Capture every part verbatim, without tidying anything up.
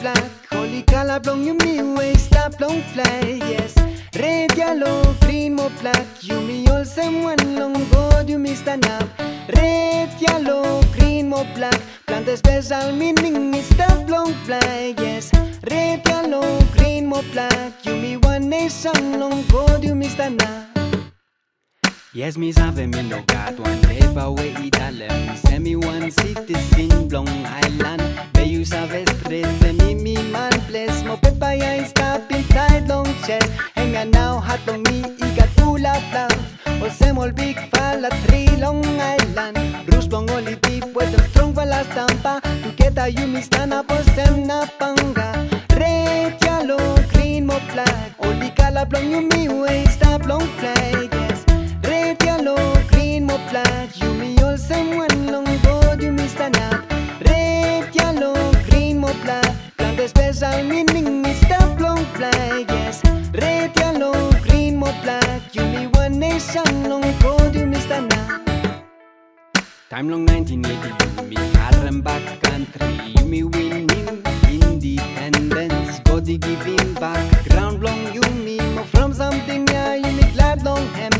black, holy calablong, you me waste up long fly, yes. Red, yellow, green, more black, you me all same one long god, you me stand up. Red, yellow, green, more black, plant special meaning is that long fly, yes. Red, yellow, green, more black, you me one nation long god, you me stand up. Yes, mi sabe mi no gato, andreba we itale, mi se mi one city sin blong island, be you sabe stress, mi mi man bless, mo pepa ya insta inside long chest, henga now hat on me, I got full of love, o se mol big falla three long island, rus blong oli deep, with the strong falla stampa, tu queta you mi stana po sem na panga, red, yellow, green, mo black, oli cala blong you mi we insta blong flag, yes. Red, yellow, green, more black, you me all same one long god, you me stand up. Red, yellow, green, more black, plant special meaning is the long flag, yes. Red, yellow, green, more black, you me one nation long god, you me stand up. Time long nineteen eighty, you me carry back country, you me winning independence, God giving back ground long, you me more from something, yeah, you me glad long hem.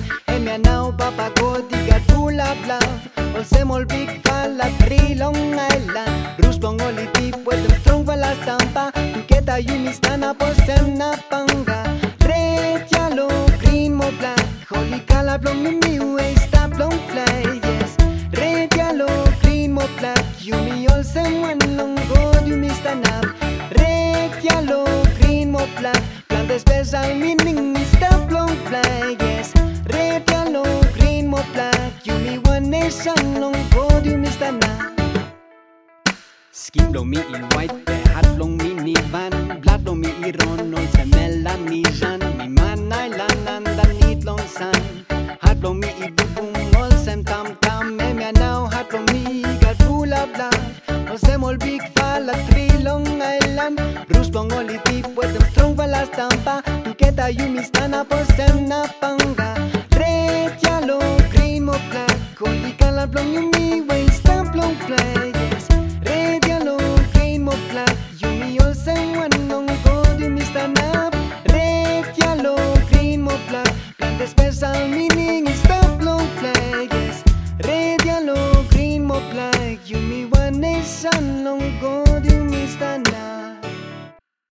Now, Papa God, he got full of love. All same old big falla, three long island. Bruce Bongoli deep, with them strong falla stampa. Together, you me stand up, all same na panga. Red, yellow, green, more black. Holy color, blong, you me waste up, long fly, yes. Red, yellow, green, more black. You me all same one long God, you me stand up. Red, yellow, green, more black. Plant the special meaning, is the long fly, yes. Red, yellow, green, more black, you me one nation long god, you me stand up. Skin blow me in white, the hat long me ni van, blood blow me in ron, all semella me jan, me man island underneath long sun. Hat blow me in boom boom, all sem tam tam, me me now hat blow me got full of love. All sem all big falla, three long island, Bruce blong all it deep, with them strong falla stampa, together you me stand up, all sem na.